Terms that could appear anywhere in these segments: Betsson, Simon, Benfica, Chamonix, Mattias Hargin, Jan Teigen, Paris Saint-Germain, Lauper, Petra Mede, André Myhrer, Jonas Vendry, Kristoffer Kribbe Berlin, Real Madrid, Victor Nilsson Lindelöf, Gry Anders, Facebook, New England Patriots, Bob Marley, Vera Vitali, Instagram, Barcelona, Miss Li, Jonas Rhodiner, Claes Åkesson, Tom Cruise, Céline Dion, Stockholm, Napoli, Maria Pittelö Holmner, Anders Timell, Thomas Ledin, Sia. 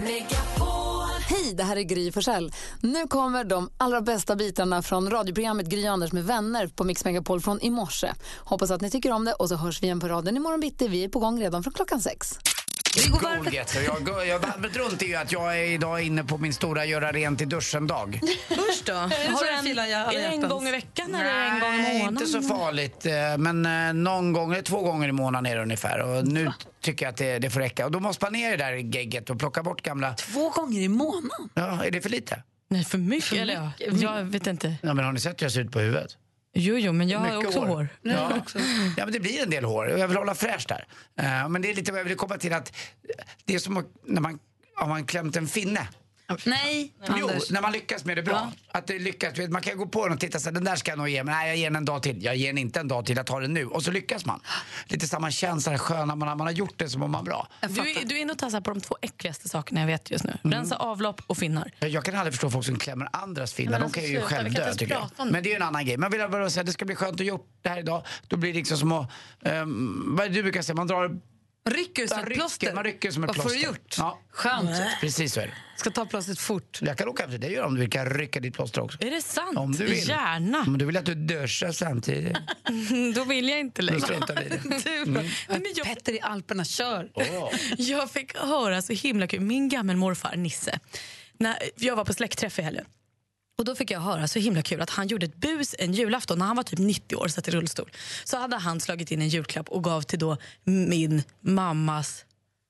Megapol. Hej, det här är Gry Försell. Nu kommer de allra bästa bitarna från radioprogrammet Gry Anders med vänner på Mix Megapol från i morse. Hoppas att ni tycker om det, och så hörs vi igen på raden imorgon bitti. Vi är på gång redan från klockan 6. Jag varvet runt är ju att jag är idag inne på min stora göra rent i duschen-dag. Usch då. Är det en gång i veckan eller en gång i månaden? Inte så farligt, men någon gång eller två gånger i månaden är det ungefär. Och nu tycker jag att det får räcka. Och då måste man ner i det där gegget och plocka bort gamla... 2 gånger i månaden? Ja, är det för lite? Nej, för mycket. Eller jag vet inte. Ja, men har ni sett hur jag ser ut på huvudet? Jo, men jag har också hår. Ja. Ja, men det blir en del hår. Jag vill hålla fräscht där. Men det är lite vad jag vill komma till, att det är som när man har man klämt en finne. Nej, jo, Anders. När man lyckas med det bra. Ja. Att det lyckas, man kan gå på den och titta så här, den där ska jag nog ge, men nej, jag ger den en dag till. Jag ger den inte en dag till, jag tar den nu. Och så lyckas man. Lite samma känsla, sköna, man har gjort det som om man bra. Du är inne och tassar på de 2 äckligaste sakerna jag vet just nu. Rensa avlopp och finnar. Jag kan aldrig förstå folk som klämmer andras finnar. Men de kan ju själv dö, tycker jag. Men det är ju en annan grej. Men vill jag bara säga, det ska bli skönt att gjort det här idag. Då blir det liksom som att, vad du brukar säga, man drar... Man rycker som ett plåster. Vad får du gjort? Ja. Skönt. Precis så är det. Ska ta plåstret fort. Jag kan åka efter dig om du kan rycka ditt plåster också. Är det sant? Om du vill. Gärna. Om du vill att du dörsar samtidigt. Då vill jag inte längre. Petter i Alperna, kör. Oh. Jag fick höra så himla kul. Min gammal morfar Nisse. När jag var på släktträff i helgen. Och då fick jag höra så himla kul att han gjorde ett bus en julafton när han var typ 90 år, satt i rullstol. Så hade han slagit in en julklapp och gav till då min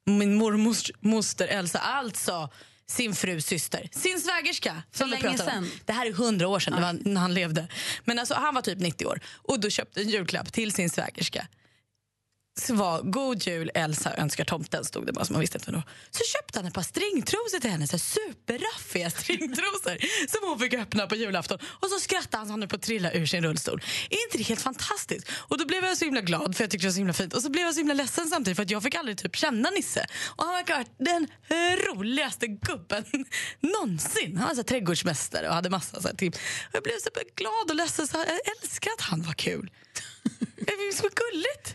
mormors moster Elsa, alltså sin frus syster, sin svägerska. Som vi pratade om. Det här är 100 år sedan när han levde. Men alltså han var typ 90 år och då köpte en julklapp till sin svägerska. Så var god jul Elsa önskar tomten, stod det bara, som man visste inte då. Så köpte han ett par stringtrosor till henne, så superraffiga stringtrosor som hon fick öppna på julafton. Och så skrattade han så han nu på att trilla ur sin rullstol. Är inte det helt fantastiskt? Och då blev jag så himla glad för jag tyckte det var så himla fint. Och så blev jag så himla ledsen samtidigt för att jag fick aldrig typ känna Nisse. Och han verkar den roligaste gubben någonsin. Han var så trädgårdsmästare och hade massa så här tips. Och jag blev så glad och ledsen, så jag älskar att han var kul. Det var så gulligt.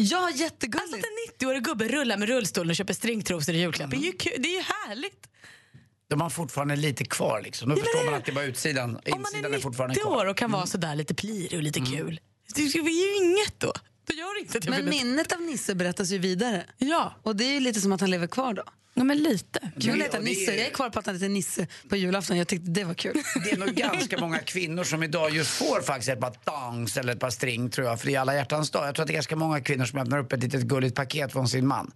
Ja, jättegulligt. Alltså att en 90-årig gubbe rullar med rullstolen och köper stringtrosor i julklapp. Det är ju härligt. De har fortfarande lite kvar liksom. Nu förstår man att det bara utsidan. Om man är 90 år och kan vara sådär lite plir och lite kul. Det är ju inget då. Det gör inte det. Men minnet av Nisse berättas ju vidare. Ja. Och det är ju lite som att han lever kvar då. Ja, men lite. Kul att Nisse. Jag är kvar på att han heter Nisse på julafton. Jag tyckte det var kul. Det är nog ganska många kvinnor som idag just får faktiskt ett par tangs eller ett par string, tror jag. För det är alla hjärtans dag. Jag tror att det är ganska många kvinnor som öppnar upp ett litet gulligt paket från sin man.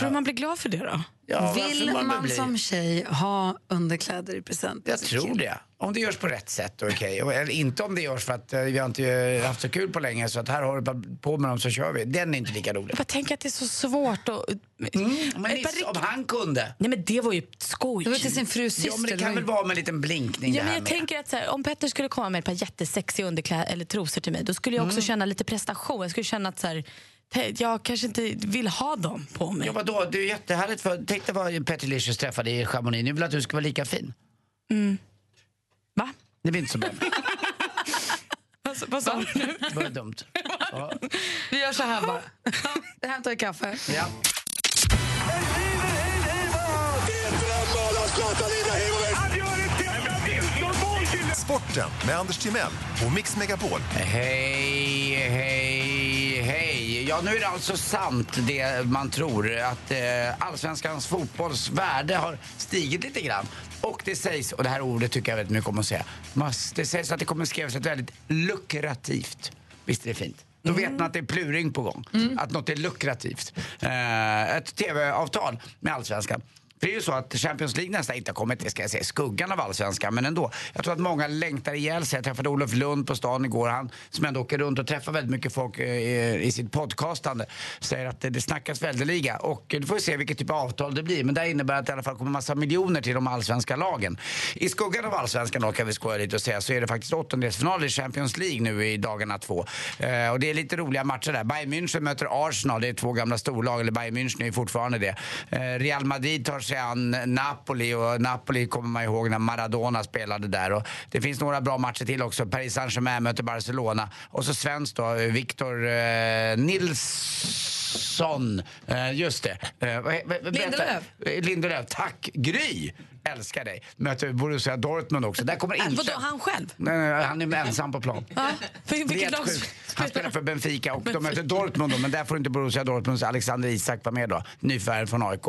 Tror man blir glad för det då? Ja, vill man som tjej ha underkläder i present? Jag tror det. Om det görs på rätt sätt, okej. Eller inte om det görs för att vi har inte haft så kul på länge. Så att här har du på med dem så kör vi. Den är inte lika rolig. Jag bara tänker att det är så svårt att... men om han kunde. Nej, men det var ju skoj. Det var till sin frus syster. Ja, men det kan väl vara med en liten blinkning. Ja, men jag tänker att så här, om Petter skulle komma med ett par jättesexiga underkläder eller trosor till mig, då skulle jag också känna lite prestation. Jag skulle känna att så här... Jag kanske inte vill ha dem på mig. Ja, vadå? Det är jättehärligt. Tänk dig vad Petter Licious träffade i Chamonix. Nu vill att du ska vara lika fin. Va? Det blir inte så bra. Vad sa du nu? Det var dumt. Ja. Vi gör så här bara. Det hämtar ju kaffe. Ja. Sporten med Anders Timell och Mix Megapol. Hej. Ja, nu är det alltså sant det man tror, att allsvenskans fotbollsvärde har stigit lite grann. Och det sägs, och det här ordet tycker jag väldigt mycket om att säga, det sägs att det kommer skrivas ett väldigt lukrativt. Visst är det fint? Då vet man att det är pluring på gång. Att något är lukrativt. Ett tv-avtal med allsvenskan. Det är ju så att Champions League nästan inte har kommit till, ska jag säga, skuggan av allsvenskan. Men ändå, jag tror att många längtar ihjäl sig. Jag träffade Olof Lund på stan igår. Han som ändå åker runt och träffar väldigt mycket folk i sitt podcastande. Säger att det snackas väldeliga. Och du får se vilket typ av avtal det blir. Men det innebär att det i alla fall kommer en massa miljoner till de allsvenska lagen. I skuggan av allsvenskan då, kan vi skoja lite och säga, så är det faktiskt åttondelsfinal i Champions League nu i dagarna två. Och det är lite roliga matcher där. Bayern München möter Arsenal. Det är två gamla storlag. Eller Bayern München är ju fortfarande det. Real Madrid tar sedan Napoli, och Napoli kommer man ihåg när Maradona spelade där, och det finns några bra matcher till också. Paris Saint-Germain möter Barcelona, och så svensk då, Victor Nilsson, just det, Lindelöf, tack Gry, älskar dig, möter Borussia Dortmund också. Där kommer inte... Vadå, han själv? Nej, han är ensam på plan. Ja, han spelar för Benfica och de möter Dortmund då, men där får inte Borussia Dortmunds Alexander Isak vara med då, nyfärgen från AIK.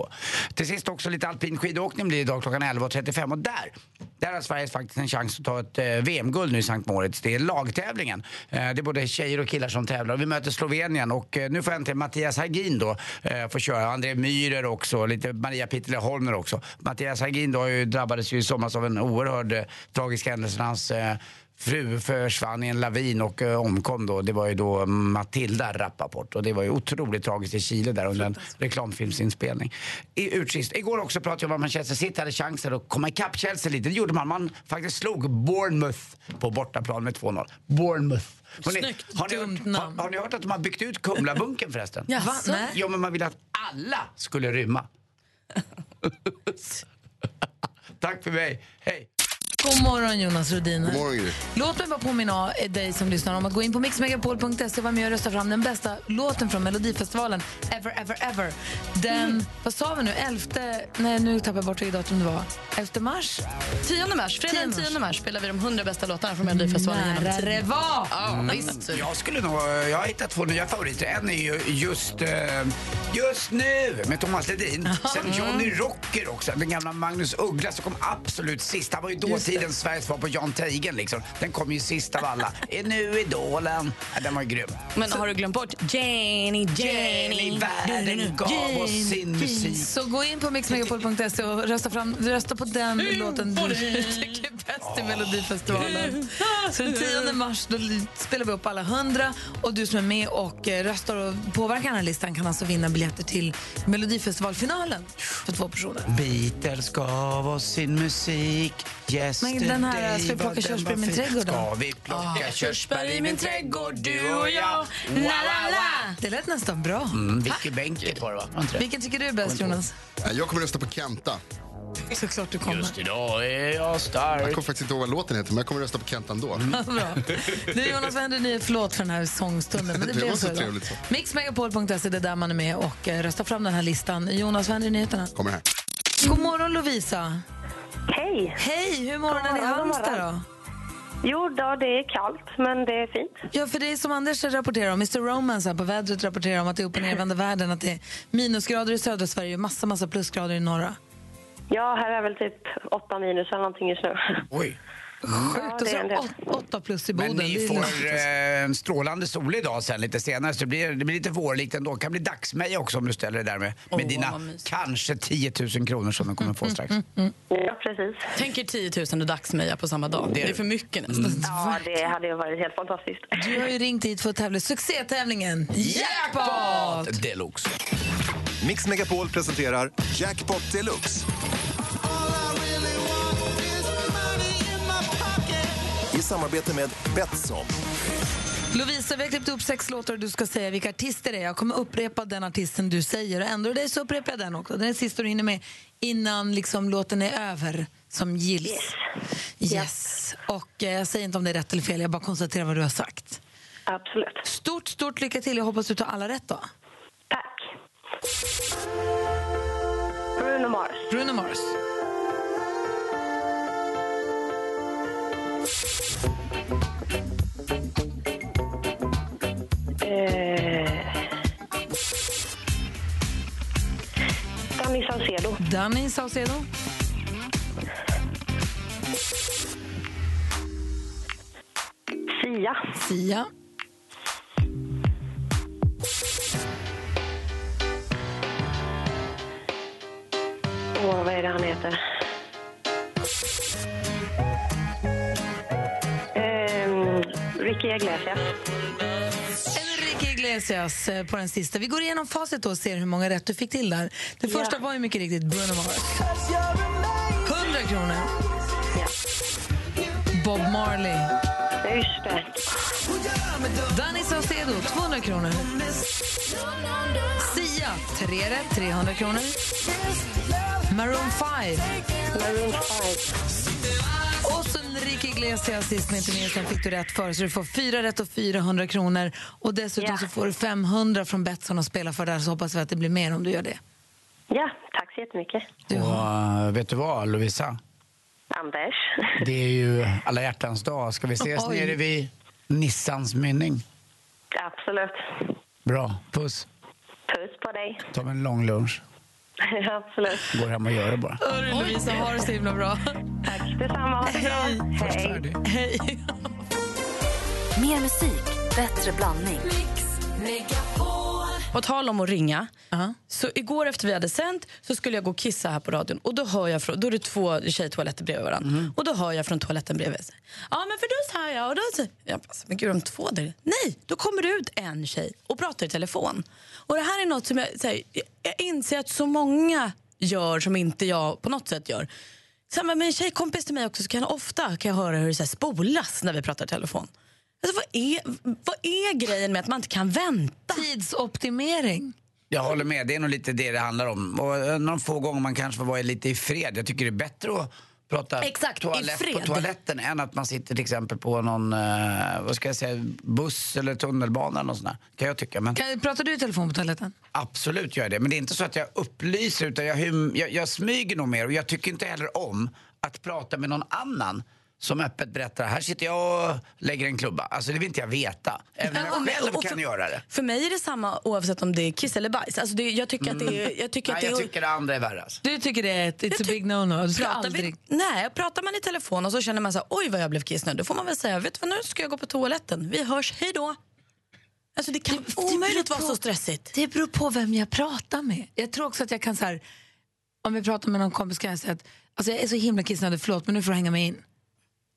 Till sist också lite alpin skidåkning blir idag klockan 11.35, och där har Sverige faktiskt en chans att ta ett VM-guld nu i Sankt Moritz. Det är lagtävlingen. Det är både tjejer och killar som tävlar, och vi möter Slovenien, och nu får äntligen Mattias Hargin då få köra. André Myhrer också, lite Maria Pittelö Holmner också. Mattias Hargin då drabbades ju i somras av en oerhörd tragisk händelse. Hans fru försvann i en lavin och omkom då. Det var ju då Matilda Rappaport, och det var ju otroligt tragiskt i Chile där under en reklamfilmsinspelning. Igår också pratade jag om att Manchester City hade chanser att komma ikapp Chelsea lite. Det gjorde man. Man faktiskt slog Bournemouth på bortaplan med 2-0. Bournemouth. Har ni hört att de har byggt ut Kumlabunken förresten? Ja, jo, men man ville att alla skulle rymma. Tack för mig. Hej. God morgon, Jonas Rhodiner. God morgon. Låt mig bara påminna dig som lyssnar om att gå in på mixmegapol.se och vara med och rösta fram den bästa låten från Melodifestivalen, Ever, Ever, Ever. Vad sa vi nu? 11 mars? 10 mars. Fredag den 10 mars spelar vi de 100 bästa låtarna från Melodifestivalen. Nära det var! Ja, visst. Jag har hittat två nya favoriter. En är ju just nu med Thomas Ledin. Sen Johnny Rocker också. Den gamla Magnus Uggla som kom absolut sist. Han var ju då tiden Sveriges var på Jan Teigen liksom. Den kom ju sist av alla. Är nu idolen. Ja, den var grym. Men har du glömt bort Jenny världen gav oss sin musik. Så gå in på mixmegapol.se och rösta på den låten du tycker bäst i Melodifestivalen. Så den 10 mars då spelar vi upp alla 100, och du som är med och röstar och påverkar den här listan kan alltså vinna biljetter till Melodifestivalfinalen för 2 personer. Beatles gav oss sin musik. Men den här, ska vi plocka körsbär i min trädgård då? Ska vi plocka körsbär i min trädgård, du och jag? La, la, la. Det lät nästan bra. Vilken bänk var det, va? Vilken tycker du är bäst, Jonas? Jag kommer rösta på Kenta. Såklart du kommer. Just idag är jag stark. Jag kommer faktiskt inte ihåg vad låten heter, men jag kommer rösta på Kenta ändå. Bra. Nu Jonas Vendry, ni är förlåt för den här sångstunden. Men det blev så trevligt så. Mixmegapol.se, det är där man är med och röstar fram den här listan. Jonas Vendry, nyheterna. Kommer här. God morgon, Lovisa. Hej! Hej! Hur morgon är det i Halmstad då? Jo då, det är kallt, men det är fint. Ja, för det är som Anders rapporterar om. Mr. Romance här på vädret rapporterar om att det är upp- och nedvända världen. Att det är minusgrader i södra Sverige och massa plusgrader i norra. Ja, här är väl typ 8 minus eller någonting just nu. Oj! Sjukt, och så 8 plus i Boden. Men ni får en strålande sol idag sen lite senare, så det blir lite vårligt ändå. Det kan bli dagsmeja också om du ställer det där med dina kanske 10 000 kronor som du kommer få strax. Ja, precis. Tänker 10 000 och dagsmeja på samma dag. Det är för mycket nästan. Ja, det hade ju varit helt fantastiskt. Du har ju ringt hit för att tävla succétävlingen Jackpot Deluxe. Mix Megapol presenterar Jackpot Deluxe. I samarbete med Betsson. Lovisa, vi har klippt upp 6 låtar och du ska säga vilka artister det är. Jag kommer upprepa den artisten du säger, och ändrar dig så upprepar jag den också. Den är sista du hinner med innan liksom låten är över som gills. Yes. Och jag säger inte om det är rätt eller fel, jag bara konstaterar vad du har sagt. Absolut. Stort lycka till, jag hoppas du tar alla rätt då. Tack. Bruno Mars. Danny Saucedo. Sia. Wow. Enrique Iglesias. Enrique Iglesias på den sista. Vi går igenom facit då och ser hur många rätt du fick till där. Det första var ju mycket riktigt Bruno Mars. 100 kronor. Ja. Bob Marley. Just det. Danny Saucedo, 200 kronor. Sia, 3 rätt, 300 kronor. Maroon 5. Och så Enrique Iglesias sist men inte minst, den fick du rätt för. Så du får 4 rätt och 400 kronor. Och dessutom så får du 500 från Betsson att spela för där. Så hoppas vi att det blir mer om du gör det. Ja, tack så jättemycket. Och vet du vad, Lovisa? Anders. Det är ju alla hjärtans dag. Ska vi ses nere vid Nissans mynning? Absolut. Bra, puss. Puss på dig. Ta en lång lunch. Absolut. Går hem och gör det bara. Hörru Lovisa, har det så himla bra. Tack, detsamma. Ha det bra. Hej. Hej. Hej. Mer musik, bättre blandning. Mix Megapol. På tal om att ringa, så igår efter vi hade sänt så skulle jag gå och kissa här på radion. Och då hör jag från, då är det 2 tjejtoaletter bredvid varandra. Och då hör jag från toaletten bredvid. Ja, men för då sa jag, och då så, jag bara, men gud, de 2 där. Nej, då kommer det ut en tjej och pratar i telefon. Och det här är något som jag inser att så många gör som inte jag på något sätt gör. Samma med en tjejkompis till mig också, så kan jag ofta höra hur det så här spolas när vi pratar i telefon. Alltså, vad är grejen med att man inte kan vänta? Tidsoptimering. Jag håller med, det är nog lite det handlar om. Och någon få gånger man kanske får vara lite i fred. Jag tycker det är bättre att prata på toaletten än att man sitter till exempel på någon buss eller tunnelbana eller något sånt där. Kan jag tycka. Men... Pratar du i telefon på toaletten? Absolut gör jag det, men det är inte så att jag upplyser utan jag smyger nog mer. Och jag tycker inte heller om att prata med någon annan som öppet berättar, här sitter jag och lägger en klubba. Alltså det vill inte jag veta. Även om jag själv kan göra det. För mig är det samma oavsett om det är kiss eller bajs. Alltså jag tycker att det är... Jag tycker det andra är värre. Alltså. Du tycker det är it's a big no-no. Pratar man i telefon och så känner man så här, oj vad jag blev kissnödig. Då får man väl säga, vet du vad, nu ska jag gå på toaletten. Vi hörs, hej då. Alltså det kan omöjligt vara så stressigt. Det beror på vem jag pratar med. Jag tror också att jag kan så här, om vi pratar med någon kompis kan jag säga att alltså jag är så himla kissnödig, förlåt men nu får jag hänga mig in.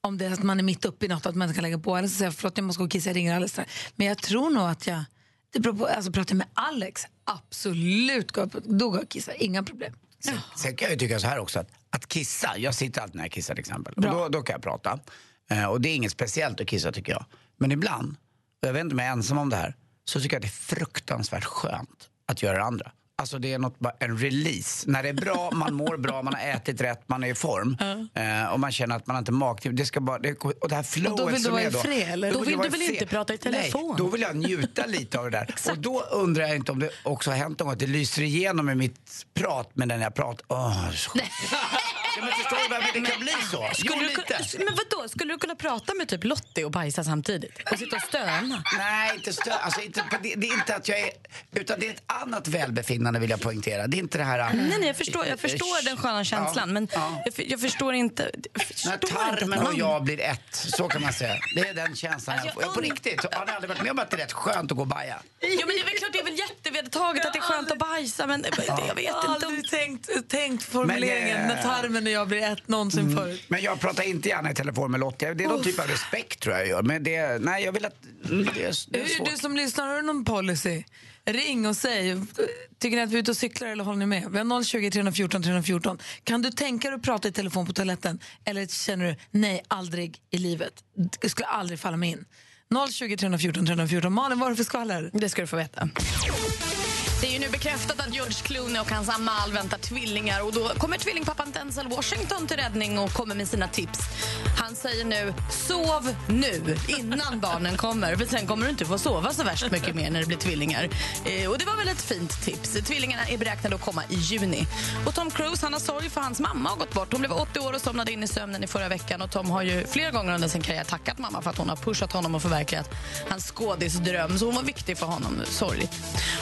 Om det är att man är mitt uppe i något att man inte kan lägga på. Eller så säger jag, förlåt jag måste gå och kissa, jag ringer alldeles där. Men jag tror nog att jag, det beror på, alltså pratar med Alex, absolut, då går jag och kissa, inga problem. Sen kan jag ju tycka så här också, att kissa, jag sitter alltid när jag kissar till exempel. Och då kan jag prata. Och det är inget speciellt att kissa tycker jag. Men ibland, och jag vet inte om jag är ensam om det här, så tycker jag att det är fruktansvärt skönt att göra det andra. Alltså det är något, en release. När det är bra, man mår bra, man har ätit rätt, man är i form. Och man känner att man inte magknip. Det ska bara, och det här flowet som är då. Då vill du vara i fred, då vill du väl inte prata i telefon? Nej, då vill jag njuta lite av det där. Och då undrar jag inte om det också har hänt något. Det lyser igenom i mitt prat med den jag pratar. Men förstår du vad det kan bli så? Men vadå? Skulle du kunna prata med typ Lottie och bajsa samtidigt? Och sitta och stöna? Nej, inte stöna. Alltså, det är inte att jag är... Utan det är ett annat välbefinnande vill jag poängtera. Det är inte det här... Nej, jag förstår den sköna känslan. Ja, men jag förstår inte... När tarmen och jag blir ett, så kan man säga. Det är den känslan jag får. På riktigt, jag har aldrig varit med om att det är rätt skönt att gå och baja. Ja, men det är väl klart, det är väl jättevedertaget att det är skönt att bajsa. Men jag vet inte om... tänkt formuleringen när tarmen jag blir ett någonsin förut. Men jag pratar inte gärna i telefon med Lotte. Det är någon typ av respekt tror jag gör. Men det, nej, jag vill att... Det är svårt. Du som lyssnar, har du någon policy? Ring och säg, tycker ni att vi är ute och cyklar eller håller ni med? Vi har 020-314-314. Kan du tänka dig att prata i telefon på toaletten? Eller känner du, nej, aldrig i livet. Det skulle aldrig falla mig in. 020-314-314. Malin, vad är det för skvaller? Det ska du få veta. Det är ju nu bekräftat att George Clooney och hans Amal väntar tvillingar. Och då kommer tvillingpappan Denzel Washington till räddning och kommer med sina tips. Han säger nu, sov nu innan barnen kommer. För sen kommer du inte få sova så värst mycket mer när det blir tvillingar. Och det var väl ett fint tips. Tvillingarna är beräknade att komma i juni. Och Tom Cruise, han har sorg för hans mamma har gått bort. Hon blev 80 år och somnade in i sömnen i förra veckan. Och Tom har ju flera gånger under sin karriär tackat mamma för att hon har pushat honom och förverkligat hans skådisdröm. Så hon var viktig för honom, sorgligt.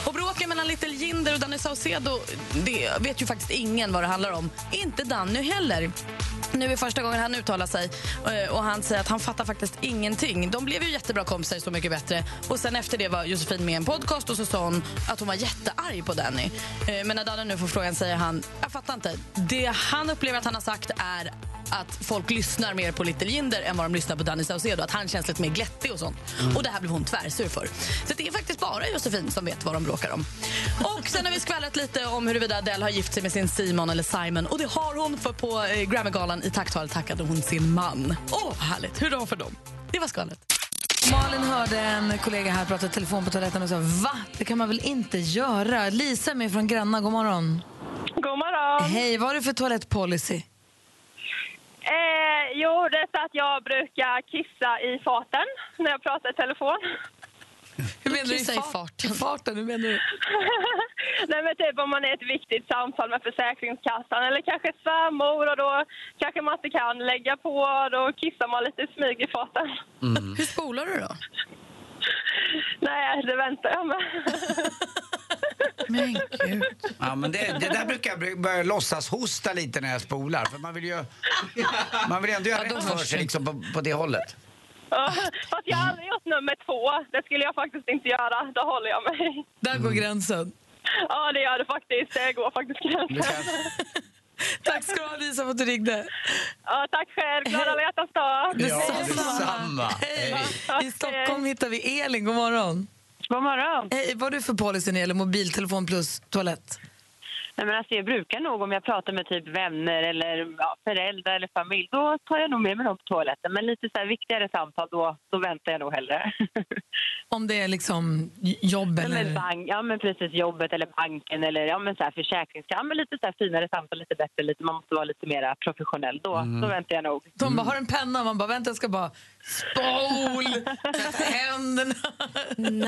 Och bråken mellan Little Jinder och Danny Saucedo, det vet ju faktiskt ingen vad det handlar om. Inte Danny heller. Nu är första gången han uttalar sig och han säger att han fattar faktiskt ingenting. De blev ju jättebra kompisar, så mycket bättre. Och sen efter det var Josefin med en podcast och så sa hon att hon var jättearg på Danny. Men när Danny nu får frågan säger han, jag fattar inte. Det han upplever att han har sagt är att folk lyssnar mer på Little Jinder än vad de lyssnar på Danny Saucedo, att han känns lite mer glättig och sånt. Mm. Och det här blev hon tvärsur för. Så det är faktiskt bara Josefin som vet vad de bråkar om. Och sen har vi skvallrat lite om huruvida Adele har gift sig med sin Simon eller Simon. Och det har hon, för på Grammy-galan i tacktalet tackade hon sin man. Åh, härligt. Hurra för dem. Det var skvallret. Malin hörde en kollega här prata i telefon på toaletten och sa, va? Det kan man väl inte göra? Lisa med från Gränna, god morgon. God morgon. Hej, vad är det för toalettpolicy? Jo, det är så att jag brukar kissa i farten när jag pratar i telefon. Hur menar du i farten? Hur menar du? Nej, men typ om man är ett viktigt samtal med Försäkringskassan eller kanske svärmor, och då kanske man inte kan lägga på, då kissar man lite smyg i farten. Mm. Hur spolar du då? Nej, det väntar jag med. Men gud. Ja, men det där brukar jag börja låtsas hosta lite när jag spolar, för man vill ju ändå göra rätt för sig liksom, på det hållet. Ja, fast jag har aldrig gjort nummer 2. Det skulle jag faktiskt inte göra. Då håller jag mig. Där går gränsen. Ja, det gör det faktiskt. Det går faktiskt gränsen. Tack ska du ha, Lisa, för att du ringde. Ja, tack själv. Glad alla hjärtans dag. Detsamma. Hej. I Stockholm hittar vi Elin. God morgon. God morgon. Hej, vad är du för policy när det gäller mobiltelefon plus toalett? Nej, men alltså jag brukar nog, om jag pratar med typ vänner eller föräldrar eller familj, då tar jag nog med mig dem på toaletten. Men lite så här viktigare samtal, då väntar jag nog hellre. Om det är liksom jobb eller... Ja, men precis, jobbet eller banken eller försäkringskassan. Ja, men lite så här finare samtal, lite bättre, lite, man måste vara lite mer professionell. Då väntar jag nog. De bara har en penna och man bara, vänta, jag ska bara spol, händerna.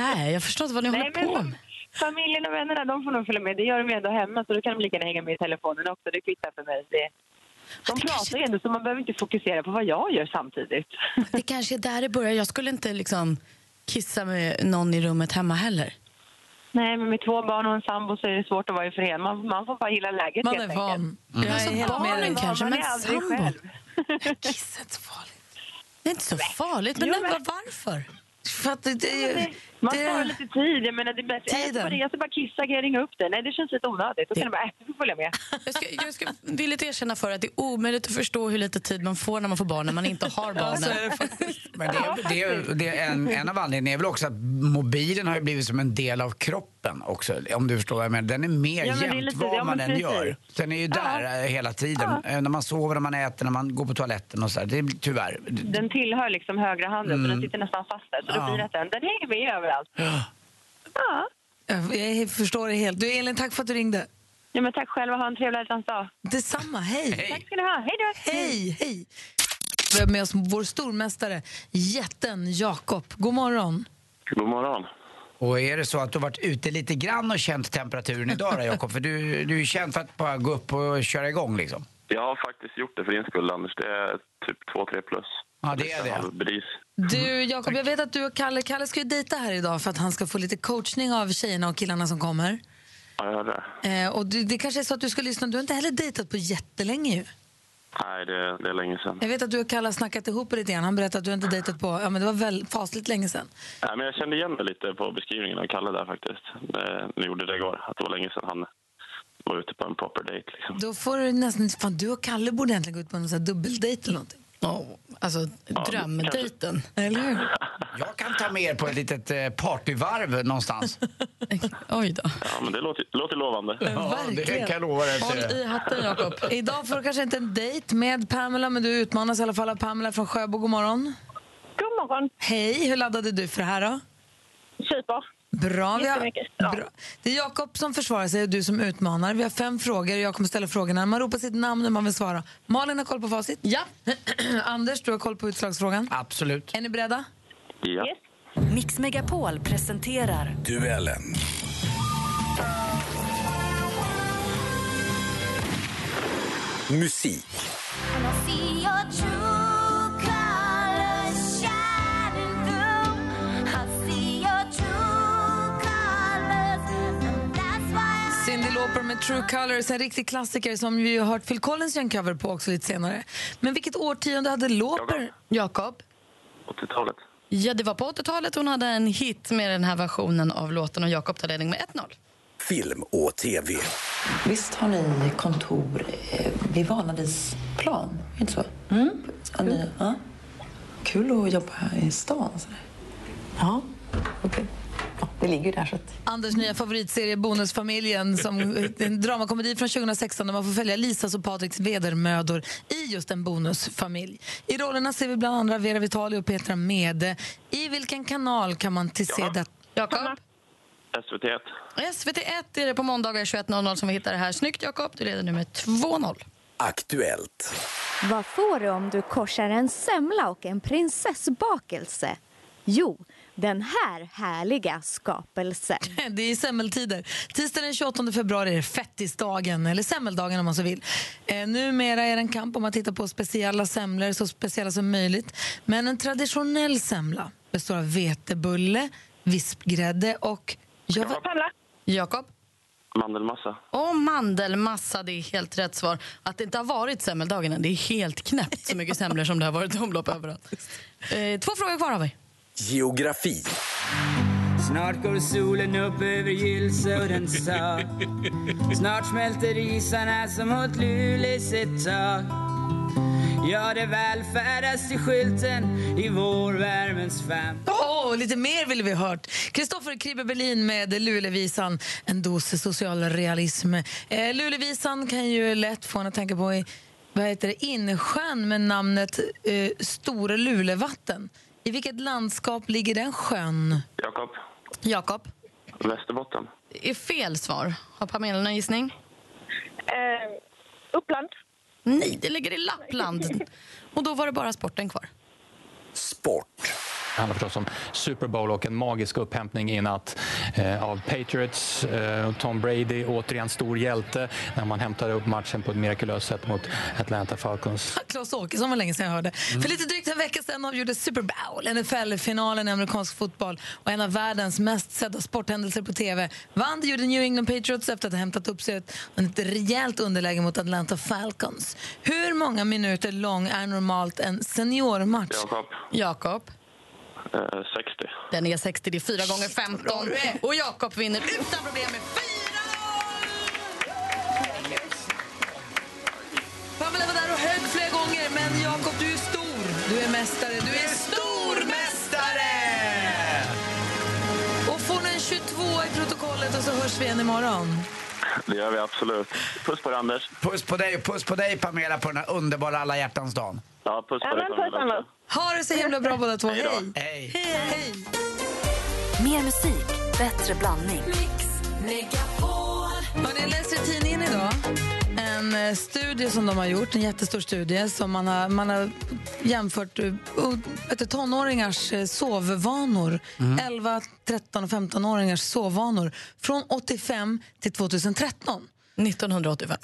Nej, jag förstår inte vad ni håller på med. Familjen och vännerna, de får nog följa med. Det gör de ändå hemma, så då kan de lika gärna hänga med i telefonen också. Det kvittar för mig. De pratar ändå, så man behöver inte fokusera på vad jag gör samtidigt. Det kanske är där det börjar. Jag skulle inte liksom kissa med någon i rummet hemma heller. Nej, men med 2 barn och en sambo så är det svårt att vara i förening. Man får bara gilla läget. Man är van. Barnen kanske, men sambo. Kiss är inte farligt. Det är inte så farligt, men varför? För att man tar lite tid. Jag menar, det är bäst. Jag ska bara kissa, kan jag ringa upp det? Nej, det känns lite onödigt. Då kan jag bara följa med. Jag ska villigt erkänna för att det är omöjligt att förstå hur lite tid man får när man får barn, när man inte har barnen. Men det är en av anledningarna är väl också att mobilen har ju blivit som en del av kroppen också, om du förstår vad jag menar. Den är mer jämt vad man än gör. Den är ju där hela tiden. När man sover, när man äter, när man går på toaletten och så där. Det är tyvärr. Den tillhör liksom högra handen, så den sitter nästan fast där. Då blir det den hänger med överallt. Ja. Jag förstår det helt. Du, Elin, tack för att du ringde. Ja, men tack själv och ha en trevlig helgens dag. Detsamma, hej. Tack ska du ha, hej då. Hej. Vi har med oss vår stormästare, jätten Jakob. God morgon. God morgon. Och är det så att du varit ute lite grann och känt temperaturen idag då, Jakob? För du är känd för att bara gå upp och köra igång liksom. Jag har faktiskt gjort det för din skull, Anders. Det är typ 2-3 plus. Ja, det är det. Du, Jakob, jag vet att du och Kalle ska ju dejta här idag för att han ska få lite coachning av tjejerna och killarna som kommer. Ja, jag det. Och det kanske är så att du ska lyssna. Du har inte heller dejtat på jättelänge ju. Nej, det är länge sedan. Jag vet att du och Kalle har snackat ihop lite grann. Han berättade att du inte dejtat på... Ja, men det var väl fasligt länge sedan. Nej, men jag kände igen det lite på beskrivningen av Kalle där faktiskt. Vi gjorde det igår. Att det var länge sedan han var ute på en proper date liksom. Då får du nästan... Fan, du och Kalle borde egentligen gå ut på en sån här dubbeldate eller någonting. Drömdejten, eller hur? Jag kan ta med er på ett litet partyvarv någonstans. Oj då. Ja, men det låter lovande. Ja, det kan lova det. Håll i hatten, Jakob. Idag får du kanske inte en dejt med Pamela, men du utmanas i alla fall av Pamela från Sjöbo. God morgon. God morgon. Hej, hur laddade du för det här då? Super. Bra. Bra. Det är Jakob som försvarar sig och du som utmanar. Vi har 5 frågor och jag kommer ställa frågorna. Man ropar sitt namn när man vill svara. Malin har koll på facit. Ja. Anders, du har koll på utslagsfrågan. Absolut. Är ni beredda? Ja. Yes. Mix Megapol presenterar Duellen. Musik. Med True Colors, en riktig klassiker som vi har hört Phil Collins en cover på också lite senare. Men vilket årtionde hade Lauper, Jakob? 80-talet. Ja, det var på 80-talet hon hade en hit med den här versionen av låten och Jakob tar ledning med 1-0. film och tv. Visst har ni kontor vid Vanadisplan, inte så? Mm. Ni, ja. Kul att jobba här i stan. Sådär. Ja, okej. Okay. Det ligger där så att... Anders nya favoritserie Bonusfamiljen, som en dramakomedi från 2016 där man får följa Lisas och Patriks vedermödor i just en bonusfamilj. I rollerna ser vi bland andra Vera Vitali och Petra Mede. I vilken kanal kan man se det? Jakob? SVT1. SVT1 är det på måndagar 21.00 som vi hittar det här. Snyggt, Jakob. Du leder nu med 2-0. Aktuellt. Vad får du om du korsar en semla och en prinsessbakelse? Jo, den här härliga skapelsen. Det är semmeltider. Tisdagen den 28 februari är fettisdagen, eller semmeldagen om man så vill. Numera är det en kamp om att titta på speciella semlor, så speciella som möjligt. Men en traditionell semla består av vetebulle, vispgrädde och... Jakob? Mandelmassa. Åh, mandelmassa, det är helt rätt svar. Att det inte har varit semmeldagen än, det är helt knäppt så mycket semlor som det har varit omlopp överallt. 2 frågor kvar har vi. Geografi. Snart går solen upp över Gylse och den stad. Snart smälter isarna som åt Luleås ett tag. Ja, det välfärdas i skylten i vår värmens fem. Åh, lite mer vill vi hört. Kristoffer Kribbe Berlin med Lulevisan. En dos social realism. Lulevisan kan ju lätt få en att tänka på Insjön med namnet Stora Lulevatten. I vilket landskap ligger den sjön? Jakob? Västerbotten. Det är fel svar. Har Pamela någon gissning? Uppland. Nej, det ligger i Lappland. Och då var det bara sporten kvar. Sport. Det handlar förstås om Super Bowl och en magisk upphämtning i natt av Patriots. Tom Brady, återigen stor hjälte när man hämtade upp matchen på ett mirakulöst sätt mot Atlanta Falcons. Claes Åkesson var länge sedan jag hörde. För lite drygt en vecka sedan avgjorde Super Bowl, NFL-finalen i amerikansk fotboll. Och en av världens mest sedda sporthändelser på tv. Vann gjorde New England Patriots efter att ha hämtat upp sig ett rejält underläge mot Atlanta Falcons. Hur många minuter lång är normalt en seniormatch? Jakob? 60. Den är 60, det är 4 gånger 15. Och Jakob vinner utan problem med 4-0! Pamela var där och högg flera gånger, men Jakob, du är stor. Du är mästare, du är stormästare! Och får en 22 i protokollet och så hörs vi igen imorgon. Det gör vi absolut. Puss på dig, Anders. Puss på dig, Pamela, på den här underbara alla hjärtans dagen. Ja, puss på dig, Pamela. Ha det så himla bra båda två. Hej. Hej. Hej. Hej. Mer musik, bättre blandning. Mix Megapol. Jag läser i tidningen idag en studie som de har gjort, en jättestor studie som man har jämfört tonåringars sovvanor, 11, 13 och 15-åringars sovvanor från 85 till 2013. 1985